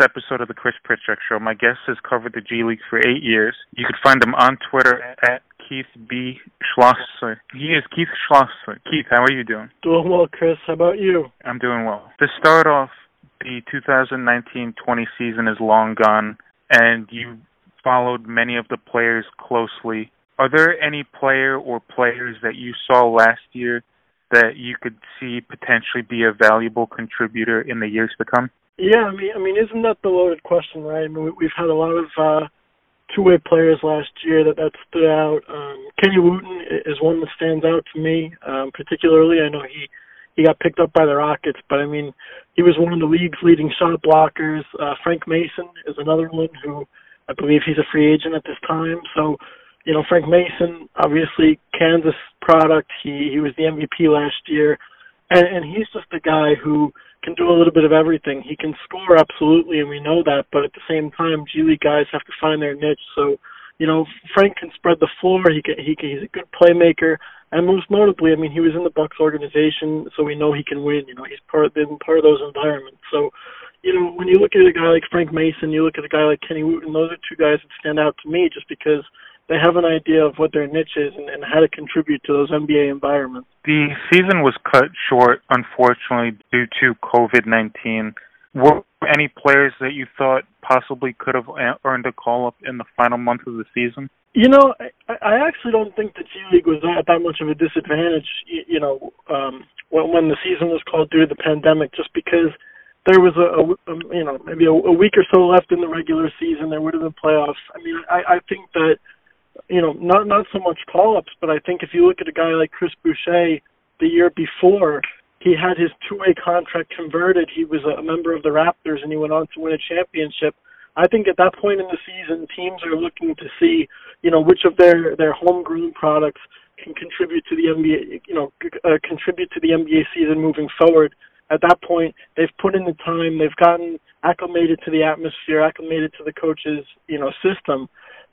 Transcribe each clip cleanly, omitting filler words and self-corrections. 6th episode of the Chris Pritchard Show. My guest has covered the G League for 8 years. You can find him on Twitter at Keith B. Schlosser. He is Keith Schlosser. Keith, how are you doing? Doing well, Chris. How about you? I'm doing well. To start off, the 2019-20 season is long gone, and you followed many of the players closely. Are there any player or players that you saw last year that you could see potentially be a valuable contributor in the years to come? Yeah, I mean, isn't that the loaded question, right? I mean, we've had a lot of two-way players last year that stood out. Kenny Wooten is one that stands out to me, particularly. I know he got picked up by the Rockets, but, I mean, he was one of the league's leading shot blockers. Frank Mason is another one who I believe he's a free agent at this time. So, you know, Frank Mason, obviously Kansas product. He was the MVP last year. And he's just a guy who can do a little bit of everything. He can score, absolutely, and we know that. But at the same time, G League guys have to find their niche. So, you know, Frank can spread the floor. He's a good playmaker. And most notably, I mean, he was in the Bucks organization, so we know he can win. You know, he's been part of those environments. So, you know, when you look at a guy like Frank Mason, you look at a guy like Kenny Wooten, those are two guys that stand out to me just because they have an idea of what their niche is and how to contribute to those NBA environments. The season was cut short, unfortunately, due to COVID-19. Were any players that you thought possibly could have earned a call-up in the final month of the season? You know, I actually don't think the G League was at that much of a disadvantage, you know, when the season was called due to the pandemic, just because there was maybe a week or so left in the regular season. There would have been playoffs. I mean, I think that, you know, not so much call-ups, but I think if you look at a guy like Chris Boucher the year before, he had his two-way contract converted. He was a member of the Raptors, and he went on to win a championship. I think at that point in the season, teams are looking to see, you know, which of their homegrown products can contribute to the NBA, you know, contribute to the NBA season moving forward. At that point, they've put in the time. They've gotten acclimated to the atmosphere, acclimated to the coach's, you know, system.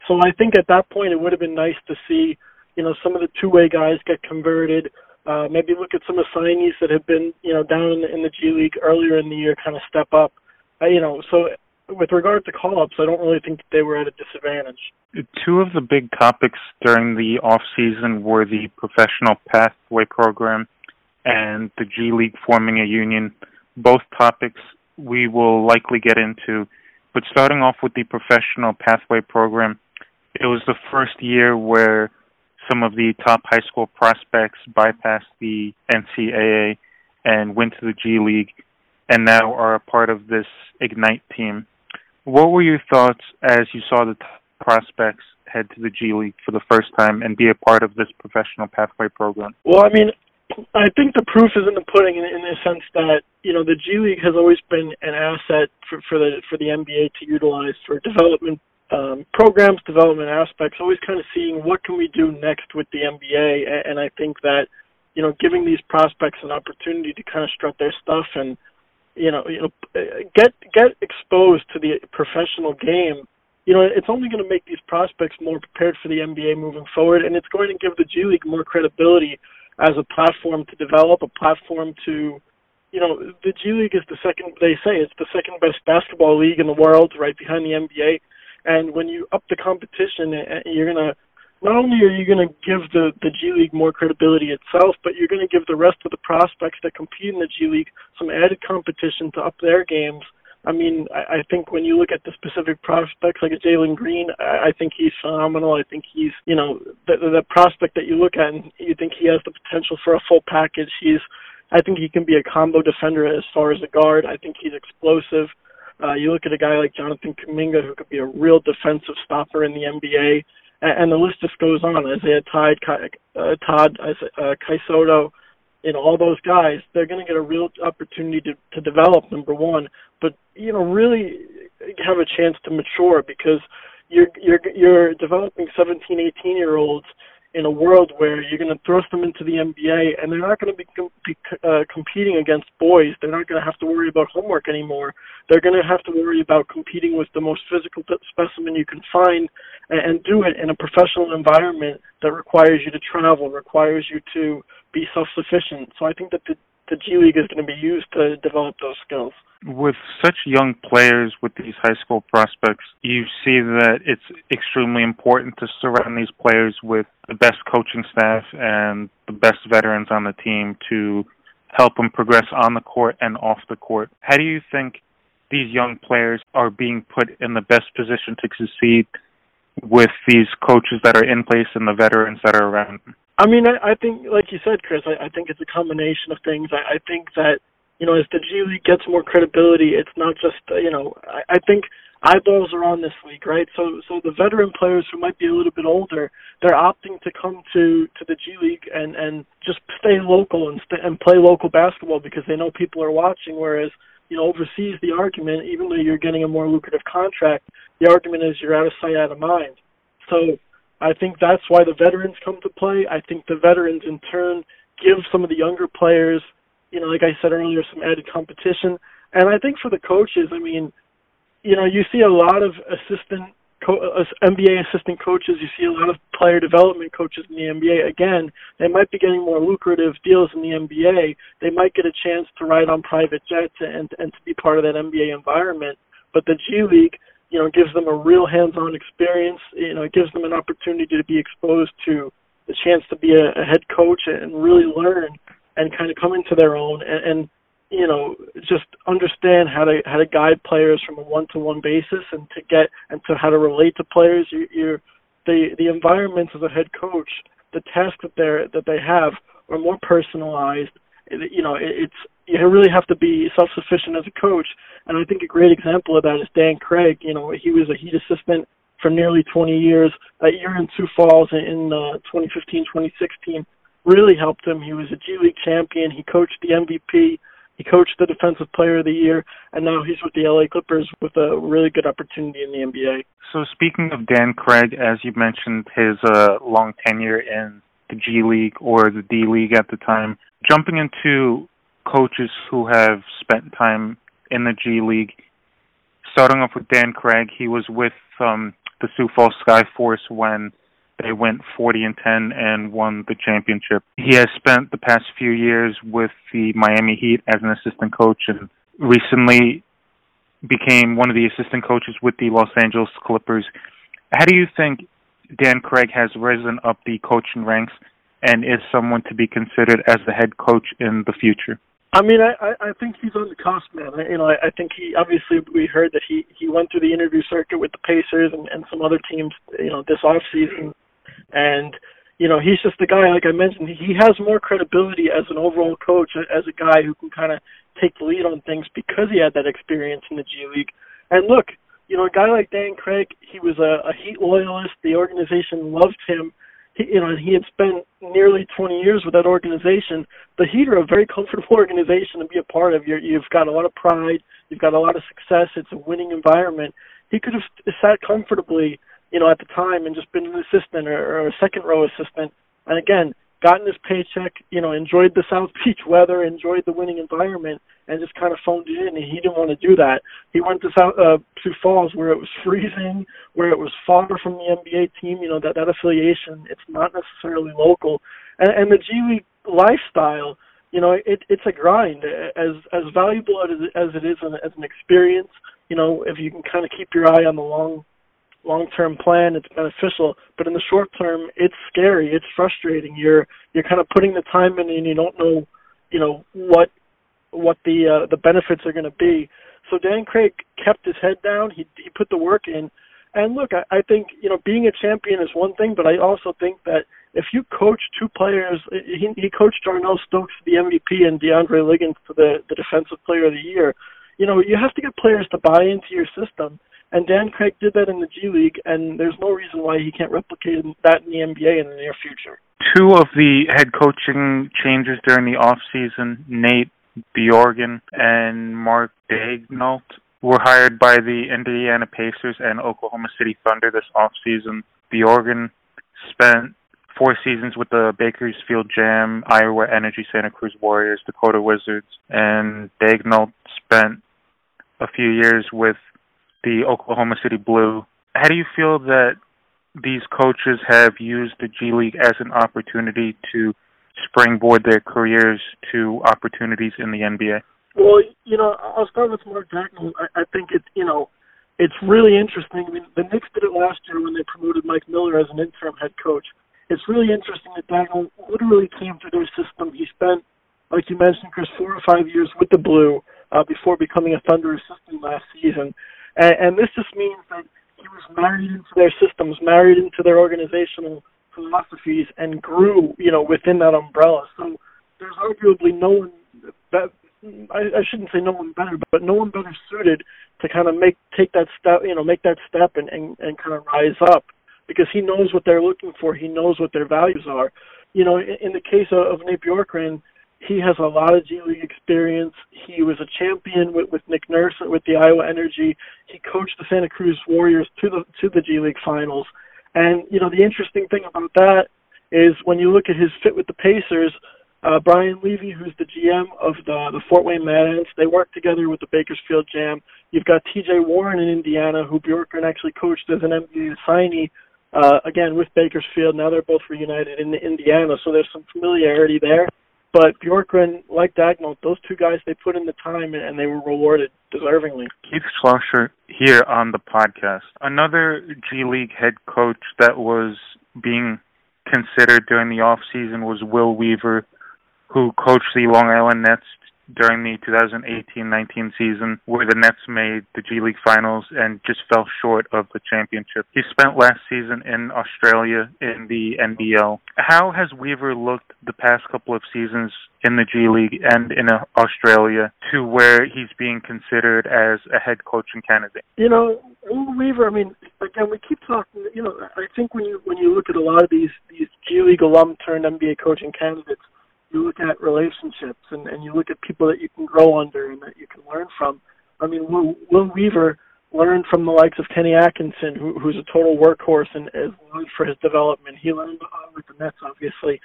So I think at that point it would have been nice to see, you know, some of the two-way guys get converted. Maybe look at some assignees that have been, you know, down in the G League earlier in the year, kind of step up. You know, so with regard to call-ups, I don't really think that they were at a disadvantage. Two of the big topics during the off-season were the Professional Pathway Program and the G League forming a union. Both topics we will likely get into. But starting off with the Professional Pathway Program, it was the first year where some of the top high school prospects bypassed the NCAA and went to the G League and now are a part of this Ignite team. What were your thoughts as you saw the prospects head to the G League for the first time and be a part of this Professional Pathway Program? Well, I mean, I think the proof is in the pudding in the sense that, you know, the G League has always been an asset for the NBA to utilize for development programs, development aspects, always kind of seeing what can we do next with the NBA. And I think that, you know, giving these prospects an opportunity to kind of strut their stuff and, you know, get exposed to the professional game, you know, it's only going to make these prospects more prepared for the NBA moving forward, and it's going to give the G League more credibility as a platform to develop, a platform to, you know, the G League is the second best basketball league in the world, right behind the NBA. And when you up the competition, not only are you going to give the G League more credibility itself, but you're going to give the rest of the prospects that compete in the G League some added competition to up their games. I mean, I think when you look at the specific prospects, like a Jalen Green, I think he's phenomenal. I think he's, you know, the prospect that you look at and you think he has the potential for a full package. I think he can be a combo defender as far as a guard. I think he's explosive. You look at a guy like Jonathan Kuminga, who could be a real defensive stopper in the NBA, and the list just goes on. Isaiah Todd, Kai Soto, you know, all those guys, they're going to get a real opportunity to develop, number one, but, you know, really have a chance to mature because you're developing 17, 18-year-olds in a world where you're going to thrust them into the NBA and they're not going to be competing against boys. They're not going to have to worry about homework anymore. They're going to have to worry about competing with the most physical specimen you can find and do it in a professional environment that requires you to travel, requires you to be self-sufficient. So I think that the the G League is going to be used to develop those skills. With such young players, with these high school prospects, you see that it's extremely important to surround these players with the best coaching staff and the best veterans on the team to help them progress on the court and off the court. How do you think these young players are being put in the best position to succeed with these coaches that are in place and the veterans that are around them? I mean, I think, like you said, Chris, I think it's a combination of things. I think that, you know, as the G League gets more credibility, it's not just, you know, I think eyeballs are on this league, right? So the veteran players who might be a little bit older, they're opting to come to the G League and just stay local and play local basketball because they know people are watching, whereas, you know, overseas the argument, even though you're getting a more lucrative contract, the argument is you're out of sight, out of mind. So I think that's why the veterans come to play. I think the veterans, in turn, give some of the younger players, you know, like I said earlier, some added competition. And I think for the coaches, I mean, you know, you see a lot of NBA assistant coaches. You see a lot of player development coaches in the NBA. Again, they might be getting more lucrative deals in the NBA. They might get a chance to ride on private jets and to be part of that NBA environment. But the G League, you know, gives them a real hands-on experience. You know, it gives them an opportunity to be exposed to the chance to be a head coach and really learn and kind of come into their own and you know, just understand how to guide players from a one-to-one basis and how to relate to players. The environments as a head coach, the tasks that they have are more personalized. You know, you really have to be self-sufficient as a coach. And I think a great example of that is Dan Craig. You know, he was a Heat assistant for nearly 20 years. That year in Sioux Falls in 2015, 2016 really helped him. He was a G League champion. He coached the MVP. He coached the Defensive Player of the Year, and now he's with the LA Clippers with a really good opportunity in the NBA. So speaking of Dan Craig, as you mentioned, his long tenure in the G League or the D League at the time, jumping into coaches who have spent time in the G League, starting off with Dan Craig, he was with the Sioux Falls Sky Force when they went 40-10 and won the championship. He has spent the past few years with the Miami Heat as an assistant coach and recently became one of the assistant coaches with the Los Angeles Clippers. How do you think Dan Craig has risen up the coaching ranks and is someone to be considered as the head coach in the future? I mean, I think he's on the cusp, man. I think he, obviously, we heard that he went through the interview circuit with the Pacers and some other teams, you know, this offseason. And, you know, he's just the guy, like I mentioned, he has more credibility as an overall coach, as a guy who can kind of take the lead on things because he had that experience in the G League. And look, you know, a guy like Dan Craig, he was a Heat loyalist. The organization loved him. You know, he had spent nearly 20 years with that organization. The Heat are a very comfortable organization to be a part of. You've got a lot of pride. You've got a lot of success. It's a winning environment. He could have sat comfortably, you know, at the time and just been an assistant or a second-row assistant. And, again, gotten his paycheck, you know, enjoyed the South Beach weather, enjoyed the winning environment, and just kind of phoned it in. And he didn't want to do that. He went to Sioux Falls where it was freezing, where it was far from the NBA team, you know, that affiliation. It's not necessarily local. And the G League lifestyle, you know, it's a grind. As valuable as it is as an experience, you know, if you can kind of keep your eye on the long-term plan, it's beneficial, but in the short term, it's scary. It's frustrating. You're kind of putting the time in, and you don't know, you know, what the benefits are going to be. So Dan Craig kept his head down. He put the work in, and look, I think, you know, being a champion is one thing, but I also think that if you coach two players, he coached Jarnell Stokes to the MVP and DeAndre Liggins to the Defensive Player of the Year. You know, you have to get players to buy into your system. And Dan Craig did that in the G League, and there's no reason why he can't replicate that in the NBA in the near future. Two of the head coaching changes during the offseason, Nate Bjorkgren and Mark Daigneault, were hired by the Indiana Pacers and Oklahoma City Thunder this offseason. Bjorkgren spent 4 seasons with the Bakersfield Jam, Iowa Energy, Santa Cruz Warriors, Dakota Wizards, and Daigneault spent a few years with the Oklahoma City Blue. How do you feel that these coaches have used the G League as an opportunity to springboard their careers to opportunities in the NBA? Well, you know, I'll start with Mark Daigneault. I think it's, you know, it's really interesting. I mean, the Knicks did it last year when they promoted Mike Miller as an interim head coach. It's really interesting that Daigneault literally came through their system. He spent, like you mentioned, Chris, 4 or 5 years with the Blue before becoming a Thunder assistant last season. And this just means that he was married into their systems, married into their organizational philosophies, and grew, you know, within that umbrella. So there's arguably no one that, I shouldn't say no one better, but no one better suited to kind of make that step and kind of rise up, because he knows what they're looking for. He knows what their values are. You know, in the case of Nate Bjorkgren, he has a lot of G League experience. He was a champion with Nick Nurse with the Iowa Energy. He coached the Santa Cruz Warriors to the G League Finals. And, you know, the interesting thing about that is when you look at his fit with the Pacers, Brian Levy, who's the GM of the Fort Wayne Mad Ants, they work together with the Bakersfield Jam. You've got T.J. Warren in Indiana, who Bjorkgren actually coached as an NBA signee, again, with Bakersfield. Now they're both reunited in Indiana, so there's some familiarity there. But Bjorkgren, like Daigneault, those two guys, they put in the time, and they were rewarded deservingly. Keith Schlosser here on the podcast. Another G League head coach that was being considered during the offseason was Will Weaver, who coached the Long Island Nets during the 2018-19 season, where the Nets made the G League Finals and just fell short of the championship. He spent last season in Australia in the NBL. How has Weaver looked the past couple of seasons in the G League and in Australia to where he's being considered as a head coaching candidate? You know, Weaver, I mean, again, we keep talking, you know, I think when you look at a lot of these G League alum turned NBA coaching candidates, you look at relationships and you look at people that you can grow under and that you can learn from. I mean, Will Weaver learned from the likes of Kenny Atkinson, who's a total workhorse and is known for his development. He learned with the Nets, obviously.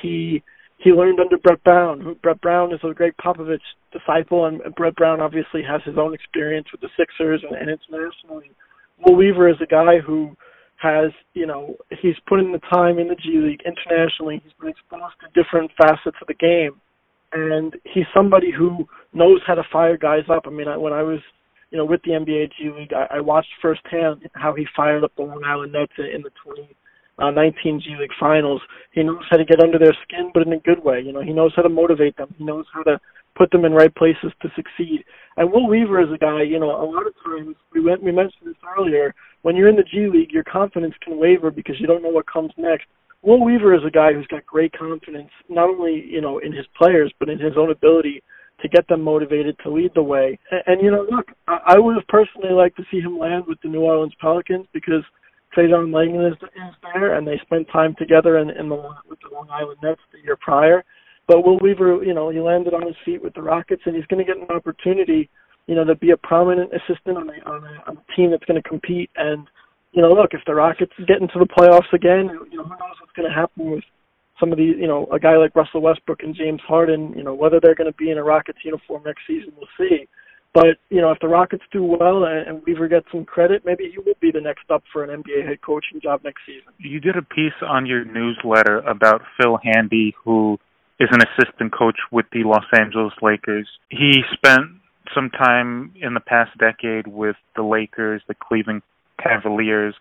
He learned under Brett Brown. Brett Brown is a great Popovich disciple, and Brett Brown obviously has his own experience with the Sixers and internationally. Will Weaver is a guy who has, you know, he's put in the time in the G League internationally. He's been exposed to different facets of the game. And he's somebody who knows how to fire guys up. I mean, when I was, you know, with the NBA G League, I watched firsthand how he fired up the Long Island Nets in the 2019 G League Finals. He knows how to get under their skin, but in a good way. You know, he knows how to motivate them. He knows how to put them in right places to succeed. And Will Weaver is a guy, you know, a lot of times, we mentioned this earlier, when you're in the G League, your confidence can waver because you don't know what comes next. Will Weaver is a guy who's got great confidence, not only, you know, in his players, but in his own ability to get them motivated, to lead the way. And you know, look, I would have personally liked to see him land with the New Orleans Pelicans because Traydon Langley is there, and they spent time together with the Long Island Nets the year prior. But Will Weaver, you know, he landed on his feet with the Rockets, and he's going to get an opportunity, you know, to be a prominent assistant on a team that's going to compete. And, you know, look, if the Rockets get into the playoffs again, you know, who knows what's going to happen with some of these, you know, a guy like Russell Westbrook and James Harden, you know, whether they're going to be in a Rockets uniform next season, we'll see. But, you know, if the Rockets do well and Weaver gets some credit, maybe he will be the next up for an NBA head coaching job next season. You did a piece on your newsletter about Phil Handy, who is an assistant coach with the Los Angeles Lakers. He spent some time in the past decade with the Lakers, the Cleveland Cavaliers,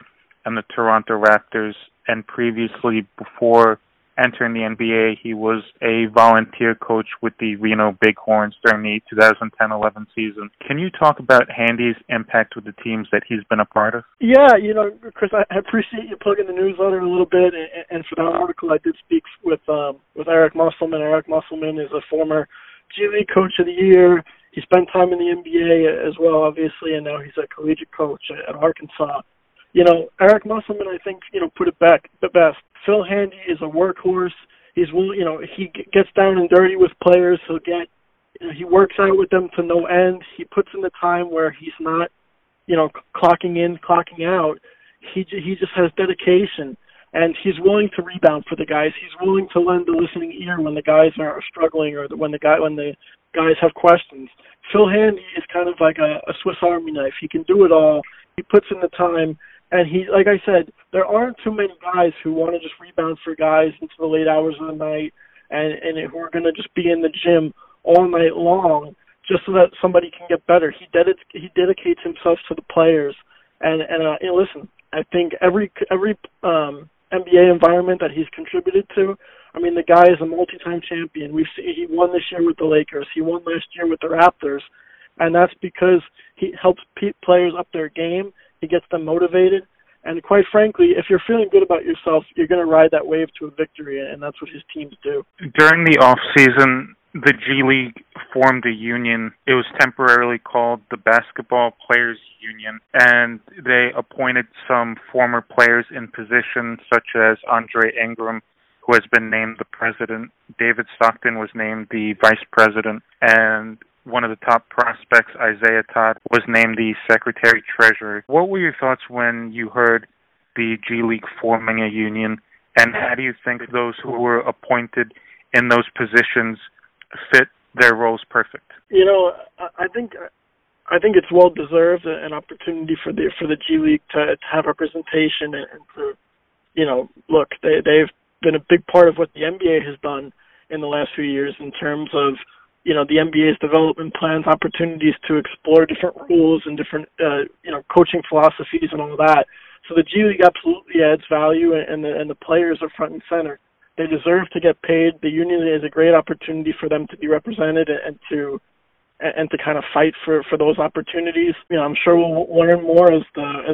and the Toronto Raptors. And previously, before entering the NBA, he was a volunteer coach with the Reno Bighorns during the 2010-11 season. Can you talk about Handy's impact with the teams that he's been a part of? Yeah, you know, Chris, I appreciate you plugging the newsletter a little bit, and for that article I did speak with Eric Musselman. Eric Musselman is a former G League Coach of the Year. He spent time in the NBA as well, obviously, and now he's a collegiate coach at Arkansas. You know, Eric Musselman, I think, you know, put it back the best. Phil Handy is a workhorse. He's, you know, he gets down and dirty with players. He'll get, you know, he works out with them to no end. He puts in the time where he's not, you know, clocking in, clocking out. He just has dedication, and he's willing to rebound for the guys. He's willing to lend a listening ear when the guys are struggling or when the guys have questions. Phil Handy is kind of like a Swiss Army knife. He can do it all. He puts in the time. And he, like I said, there aren't too many guys who want to just rebound for guys into the late hours of the night and who are going to just be in the gym all night long just so that somebody can get better. He dedicates himself to the players. And listen, I think every NBA environment that he's contributed to, I mean, the guy is a multi-time champion. He won this year with the Lakers. He won last year with the Raptors. And that's because he helps players up their game. He gets them motivated. And quite frankly, if you're feeling good about yourself, you're going to ride that wave to a victory, and that's what his teams do. During the offseason, the G League formed a union. It was temporarily called the Basketball Players Union, and they appointed some former players in position, such as Andre Ingram, who has been named the president. David Stockton was named the vice president, and one of the top prospects, Isaiah Todd, was named the secretary-treasurer. What were your thoughts when you heard the G League forming a union, and how do you think those who were appointed in those positions fit their roles perfect? You know, I think it's well deserved, an opportunity for the G League to have representation, and to, you know, look, they've been a big part of what the NBA has done in the last few years in terms of, you know, the NBA's development plans, opportunities to explore different rules and different, coaching philosophies and all that. So the G League absolutely adds value, and the players are front and center. They deserve to get paid. The union is a great opportunity for them to be represented and to kind of fight for those opportunities. You know, I'm sure we'll learn more as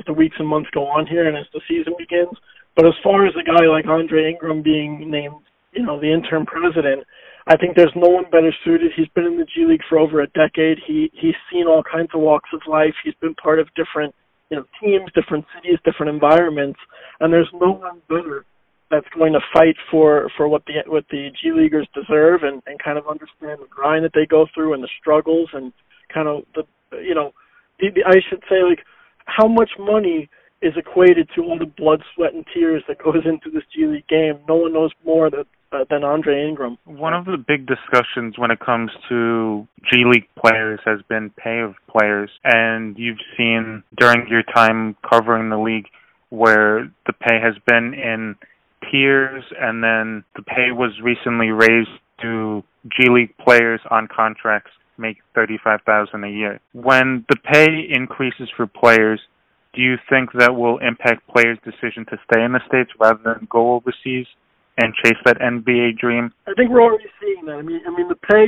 the weeks and months go on here and as the season begins. But as far as a guy like Andre Ingram being named, you know, the interim president, I think there's no one better suited. He's been in the G League for over a decade. He's seen all kinds of walks of life. He's been part of different, you know, teams, different cities, different environments, and there's no one better that's going to fight for what the G Leaguers deserve and kind of understand the grind that they go through and the struggles and kind of the, you know, I should say, like, how much money is equated to all the blood, sweat, and tears that goes into this G League game. No one knows more than Andre Ingram. One of the big discussions when it comes to G League players has been pay of players, and you've seen during your time covering the league where the pay has been in tiers, and then the pay was recently raised to G League players on contracts make $35,000 a year. When the pay increases for players, do you think that will impact players' decision to stay in the States rather than go overseas and chase that NBA dream? I think we're already seeing that. I mean, the pay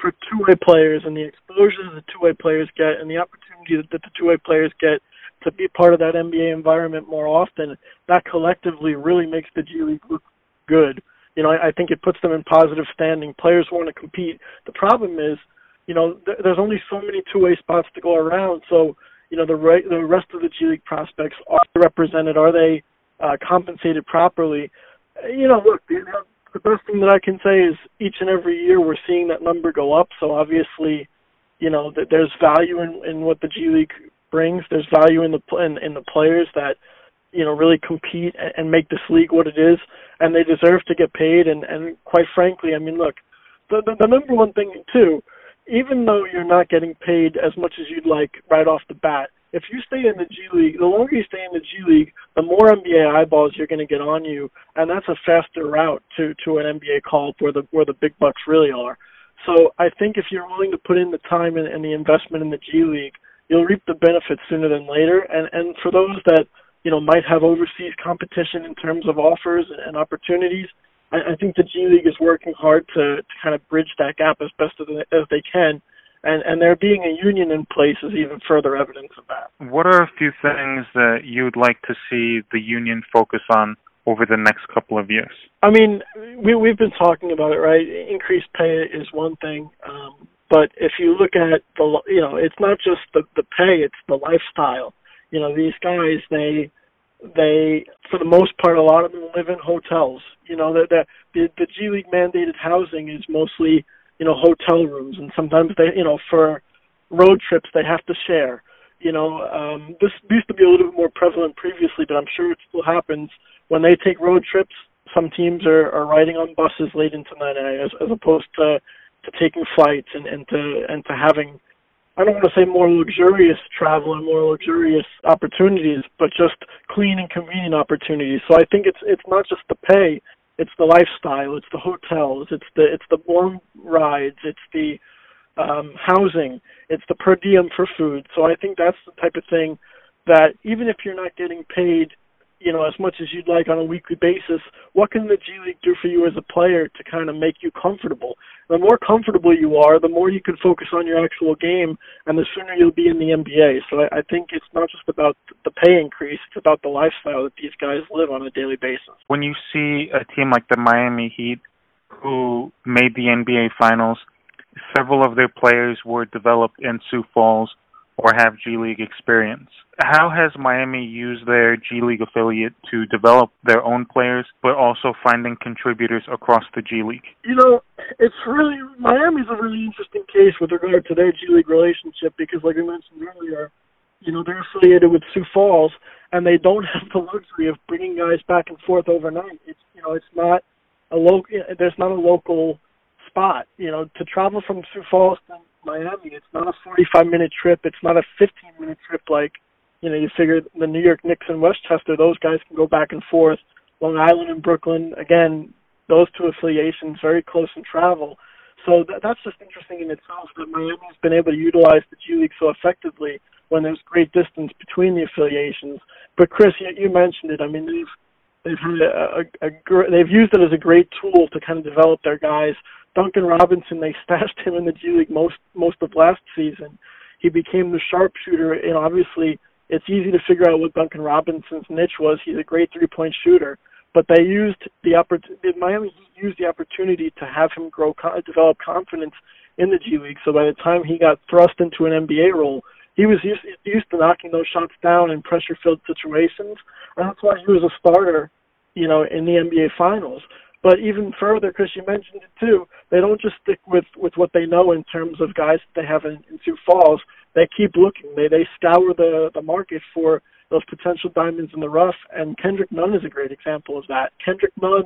for two-way players and the exposure that the two-way players get and the opportunity that the two-way players get to be part of that NBA environment more often, that collectively really makes the G League look good. You know, I think it puts them in positive standing. Players want to compete. The problem is, you know, there's only so many two-way spots to go around, so, you know, the rest of the G League prospects, are they represented? Are they compensated properly? You know, look, the best thing that I can say is each and every year we're seeing that number go up, so obviously, you know, that there's value in what the G League brings. There's value in the players that, you know, really compete and make this league what it is, and they deserve to get paid. And quite frankly, I mean, look, the number one thing too, even though you're not getting paid as much as you'd like right off the bat, if you stay in the G League, the longer you stay in the G League, the more NBA eyeballs you're going to get on you, and that's a faster route to an NBA call-up where the big bucks really are. So I think if you're willing to put in the time and the investment in the G League, you'll reap the benefits sooner than later. And for those that, you know, might have overseas competition in terms of offers and opportunities, I think the G League is working hard to kind of bridge that gap as best as they can. And there being a union in place is even further evidence of that. What are a few things that you would like to see the union focus on over the next couple of years? I mean, we've been talking about it, right? Increased pay is one thing. But if you look at the, you know, it's not just the pay, it's the lifestyle. You know, these guys, they for the most part, a lot of them live in hotels. You know, the G League mandated housing is mostly, you know, hotel rooms, and sometimes they, you know, for road trips they have to share. You know, this used to be a little bit more prevalent previously, but I'm sure it still happens when they take road trips. Some teams are riding on buses late into the night as opposed to taking flights and to having I don't want to say more luxurious travel and more luxurious opportunities, but just clean and convenient opportunities. So I think it's not just the pay, it's the lifestyle, it's the hotels, it's the long rides, it's the housing, it's the per diem for food. So I think that's the type of thing that even if you're not getting paid, you know, as much as you'd like on a weekly basis, what can the G League do for you as a player to kind of make you comfortable? The more comfortable you are, the more you can focus on your actual game, and the sooner you'll be in the NBA. So I think it's not just about the pay increase, it's about the lifestyle that these guys live on a daily basis. When you see a team like the Miami Heat, who made the NBA Finals, several of their players were developed in Sioux Falls or have G League experience. How has Miami used their G League affiliate to develop their own players, but also finding contributors across the G League? You know, it's really, Miami's a really interesting case with regard to their G League relationship because, like we mentioned earlier, you know, they're affiliated with Sioux Falls, and they don't have the luxury of bringing guys back and forth overnight. It's, you know, it's not a local, there's not a local spot, you know, to travel from Sioux Falls to Miami. It's not a 45-minute trip. It's not a 15-minute trip like, you know, you figure the New York Knicks and Westchester, those guys can go back and forth. Long Island and Brooklyn, again, those two affiliations, very close in travel. So that's just interesting in itself that Miami's been able to utilize the G League so effectively when there's great distance between the affiliations. But, Chris, you mentioned it. I mean, they've used it as a great tool to kind of develop their guys. Duncan Robinson, they stashed him in the G League most of last season. He became the sharpshooter, and obviously it's easy to figure out what Duncan Robinson's niche was. He's a great three-point shooter, but they used Miami used the opportunity to have him develop confidence in the G League. So by the time he got thrust into an NBA role, he was used to knocking those shots down in pressure-filled situations, and that's why he was a starter, you know, in the NBA Finals. But even further, Chris, you mentioned it too, they don't just stick with what they know in terms of guys that they have in Sioux Falls. They keep looking. They scour the market for those potential diamonds in the rough, and Kendrick Nunn is a great example of that. Kendrick Nunn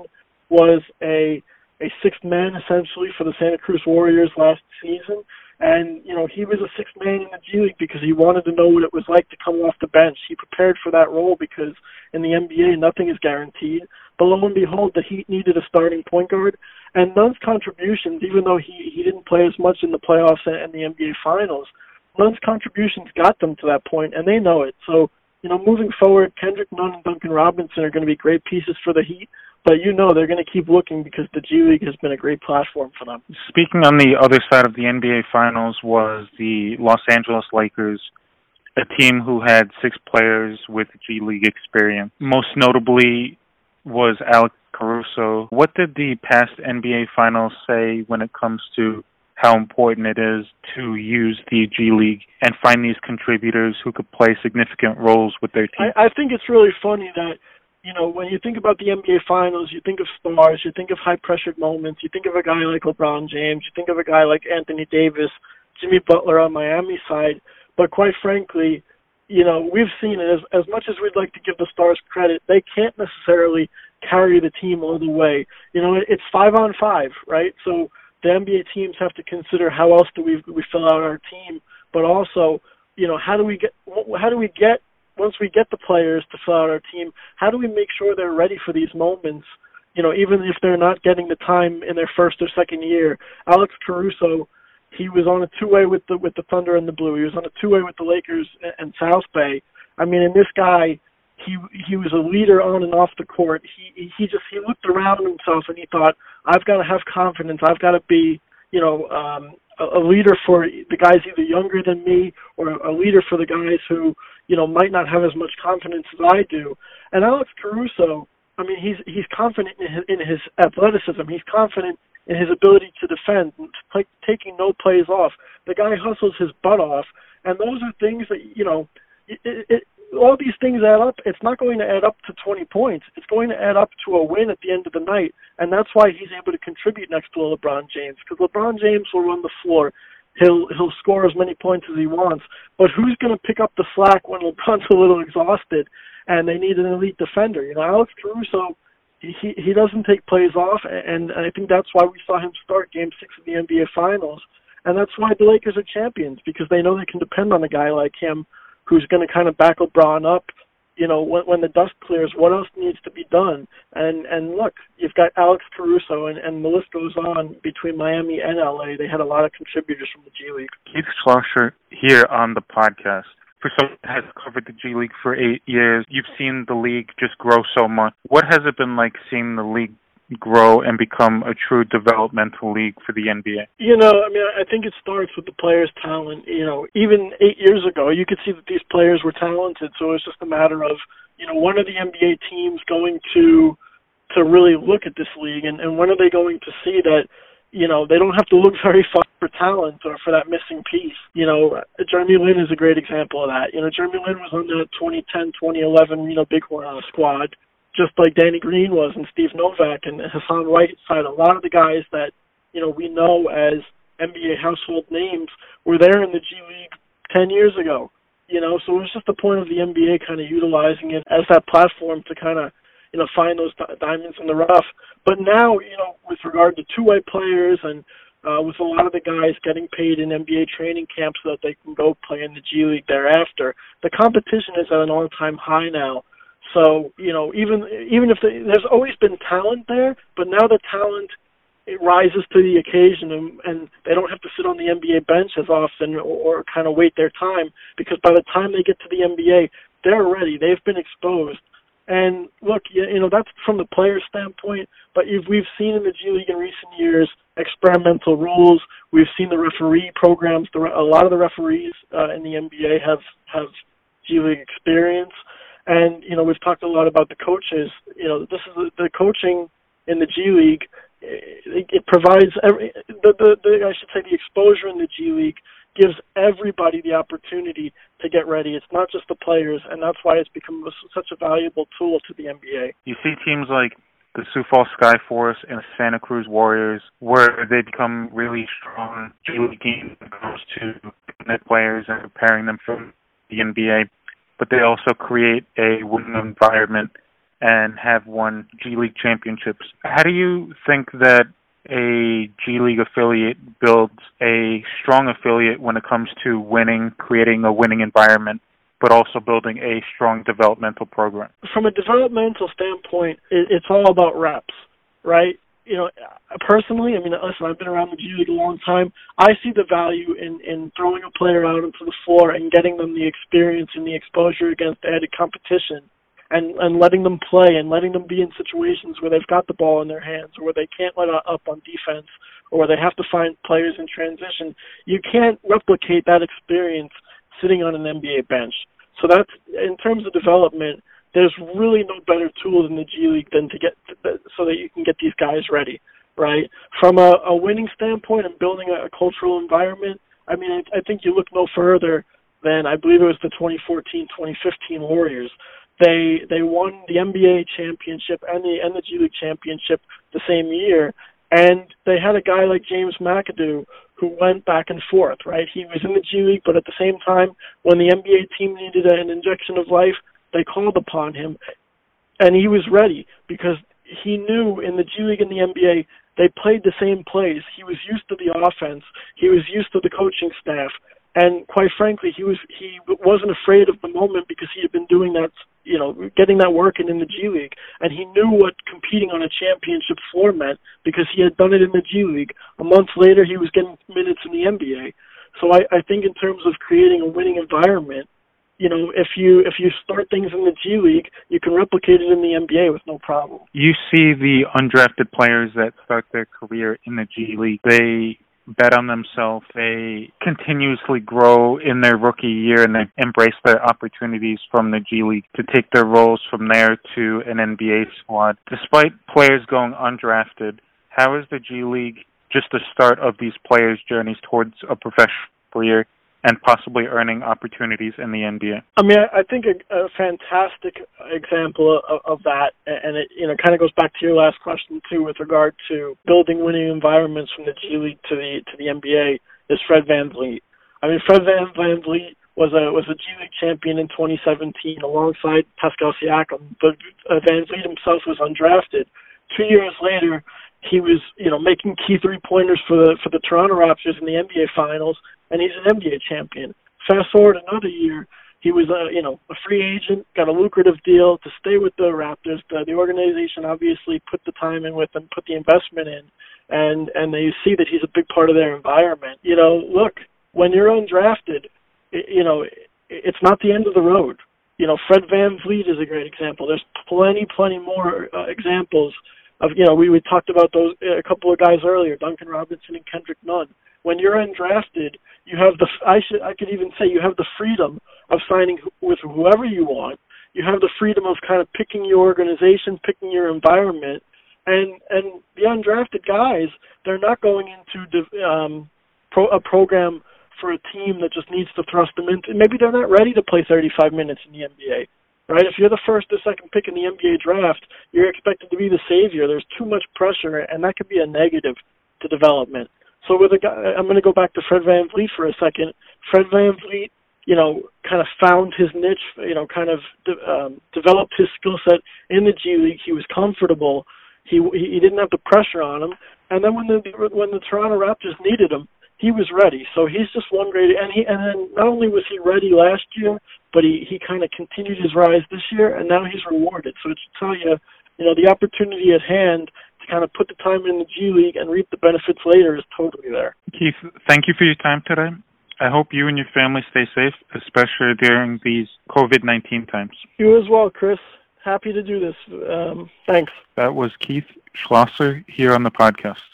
was a sixth man, essentially, for the Santa Cruz Warriors last season, and, you know, he was a sixth man in the G League because he wanted to know what it was like to come off the bench. He prepared for that role because in the NBA, nothing is guaranteed. But lo and behold, the Heat needed a starting point guard. And Nunn's contributions, even though he didn't play as much in the playoffs and the NBA Finals, Nunn's contributions got them to that point, and they know it. So, you know, moving forward, Kendrick Nunn and Duncan Robinson are going to be great pieces for the Heat, but you know they're going to keep looking because the G League has been a great platform for them. Speaking on the other side of the NBA Finals was the Los Angeles Lakers, a team who had six players with G League experience. Most notably was Alex Caruso. What did the past NBA Finals say when it comes to how important it is to use the G League and find these contributors who could play significant roles with their team? I think it's really funny that, you know, when you think about the NBA Finals, you think of stars, you think of high-pressured moments, you think of a guy like LeBron James, you think of a guy like Anthony Davis, Jimmy Butler on Miami's side, but quite frankly, you know, we've seen it. As much as we'd like to give the stars credit, they can't necessarily carry the team all the way. You know, it's 5-on-5, right? So the NBA teams have to consider how else do we fill out our team, but also, you know, how do we get once we get the players to fill out our team, how do we make sure they're ready for these moments? You know, even if they're not getting the time in their first or second year. Alex Caruso, he was on a two-way with the Thunder and the Blue. He was on a two-way with the Lakers and South Bay. I mean, and this guy, he was a leader on and off the court. He looked around himself and he thought, I've got to have confidence. I've got to be, you know, a leader for the guys either younger than me or a leader for the guys who, you know, might not have as much confidence as I do. And Alex Caruso, I mean, he's confident in his athleticism. He's confident in his ability to defend, taking no plays off. The guy hustles his butt off, and those are things that, you know, all these things add up. It's not going to add up to 20 points. It's going to add up to a win at the end of the night, and that's why he's able to contribute next to LeBron James, because LeBron James will run the floor. He'll score as many points as he wants, but who's going to pick up the slack when LeBron's a little exhausted and they need an elite defender? You know, Alex Caruso, he doesn't take plays off, and I think that's why we saw him start Game 6 of the NBA Finals. And that's why the Lakers are champions, because they know they can depend on a guy like him who's going to kind of back LeBron up. You know, when the dust clears, what else needs to be done? And look, you've got Alex Caruso, and the list goes on between Miami and L.A. They had a lot of contributors from the G League. Keith Schlosser here on the podcast. For someone that has covered the G League for 8 years, you've seen the league just grow so much. What has it been like seeing the league grow and become a true developmental league for the NBA? You know, I mean, I think it starts with the players' talent. You know, even 8 years ago, you could see that these players were talented, so it's just a matter of, you know, when are the NBA teams going to really look at this league, and when are they going to see that, you know, they don't have to look very far for talent or for that missing piece. You know, Jeremy Lin is a great example of that. You know, Jeremy Lin was on the 2010, 2011, you know, Bighorn squad, just like Danny Green was and Steve Novak and Hassan Whiteside. A lot of the guys that, you know, we know as NBA household names were there in the G League 10 years ago, you know, so it was just the point of the NBA kind of utilizing it as that platform to kind of, you know, find those diamonds in the rough. But now, you know, with regard to two-way players and with a lot of the guys getting paid in NBA training camps so that they can go play in the G League thereafter, the competition is at an all-time high now. So, you know, even if there's always been talent there, but now the talent, it rises to the occasion, and they don't have to sit on the NBA bench as often or kind of wait their time, because by the time they get to the NBA, they're ready. They've been exposed. And, look, you know, that's from the player's standpoint, but we've seen in the G League in recent years experimental rules. We've seen the referee programs. A lot of the referees in the NBA have G League experience. And, you know, we've talked a lot about the coaches. You know, this is the coaching in the G League. It provides the exposure in the G League gives everybody the opportunity to get ready. It's not just the players, and that's why it's become such a valuable tool to the NBA. You see teams like the Sioux Falls Sky Force and the Santa Cruz Warriors, where they become really strong G League teams when it comes to net players and preparing them for the NBA. But they also create a winning environment and have won G League championships. How do you think that a G League affiliate builds a strong affiliate when it comes to winning, creating a winning environment, but also building a strong developmental program? From a developmental standpoint, it's all about reps, right? You know, personally, I mean, listen, I've been around the G League a long time. I see the value in throwing a player out into the floor and getting them the experience and the exposure against added competition and letting them play and letting them be in situations where they've got the ball in their hands or where they can't let up on defense or where they have to find players in transition. You can't replicate that experience sitting on an NBA bench. So that's, in terms of development, there's really no better tool in the G League than to get so that you can get these guys ready, right? From a winning standpoint and building a cultural environment, I mean, I think you look no further than, I believe it was the 2014-2015 Warriors. They won the NBA championship and the G League championship the same year, and they had a guy like James McAdoo who went back and forth, right? He was in the G League, but at the same time, when the NBA team needed an injection of life, they called upon him, and he was ready because he knew in the G League and the NBA, they played the same plays. He was used to the offense. He was used to the coaching staff. And quite frankly, he wasn't afraid of the moment because he had been doing that, you know, getting that work in the G League. And he knew what competing on a championship floor meant because he had done it in the G League. A month later, he was getting minutes in the NBA. So I think in terms of creating a winning environment, you know, if you start things in the G League, you can replicate it in the NBA with no problem. You see the undrafted players that start their career in the G League. They bet on themselves. They continuously grow in their rookie year, and they embrace their opportunities from the G League to take their roles from there to an NBA squad. Despite players going undrafted, how is the G League just the start of these players' journeys towards a professional career and possibly earning opportunities in the NBA? I mean, I think a fantastic example of that, and it, you know, kind of goes back to your last question too, with regard to building winning environments from the G League to the NBA, is Fred VanVleet. I mean, Fred VanVleet was a G League champion in 2017 alongside Pascal Siakam, but VanVleet himself was undrafted. 2 years later, He was, you know, making key three-pointers for the Toronto Raptors in the NBA Finals, and he's an NBA champion. Fast forward another year, he was, a free agent, got a lucrative deal to stay with the Raptors. The organization obviously put the time in with him, put the investment in, and they see that he's a big part of their environment. You know, look, when you're undrafted, it's not the end of the road. You know, Fred VanVleet is a great example. There's plenty more examples of, we talked about those a couple of guys earlier, Duncan Robinson and Kendrick Nunn. When you're undrafted, you have you have the freedom of signing with whoever you want. You have the freedom of kind of picking your organization, picking your environment, and the undrafted guys, they're not going into a program for a team that just needs to thrust them into. Maybe they're not ready to play 35 minutes in the NBA, right? If you're the first or second pick in the NBA draft, you're expected to be the savior. There's too much pressure, and that could be a negative to development. So with a guy, I'm going to go back to Fred VanVleet for a second. Fred VanVleet, kind of found his niche, developed his skill set in the G League. He was comfortable. He didn't have the pressure on him. And then when the Toronto Raptors needed him, he was ready. So he's just one great, and then not only was he ready last year, but he kind of continued his rise this year, and now he's rewarded. So it should tell you, the opportunity at hand to kind of put the time in the G League and reap the benefits later is totally there. Keith, thank you for your time today. I hope you and your family stay safe, especially during these COVID-19 times. You as well, Chris. Happy to do this. Thanks. That was Keith Schlosser here on the podcast.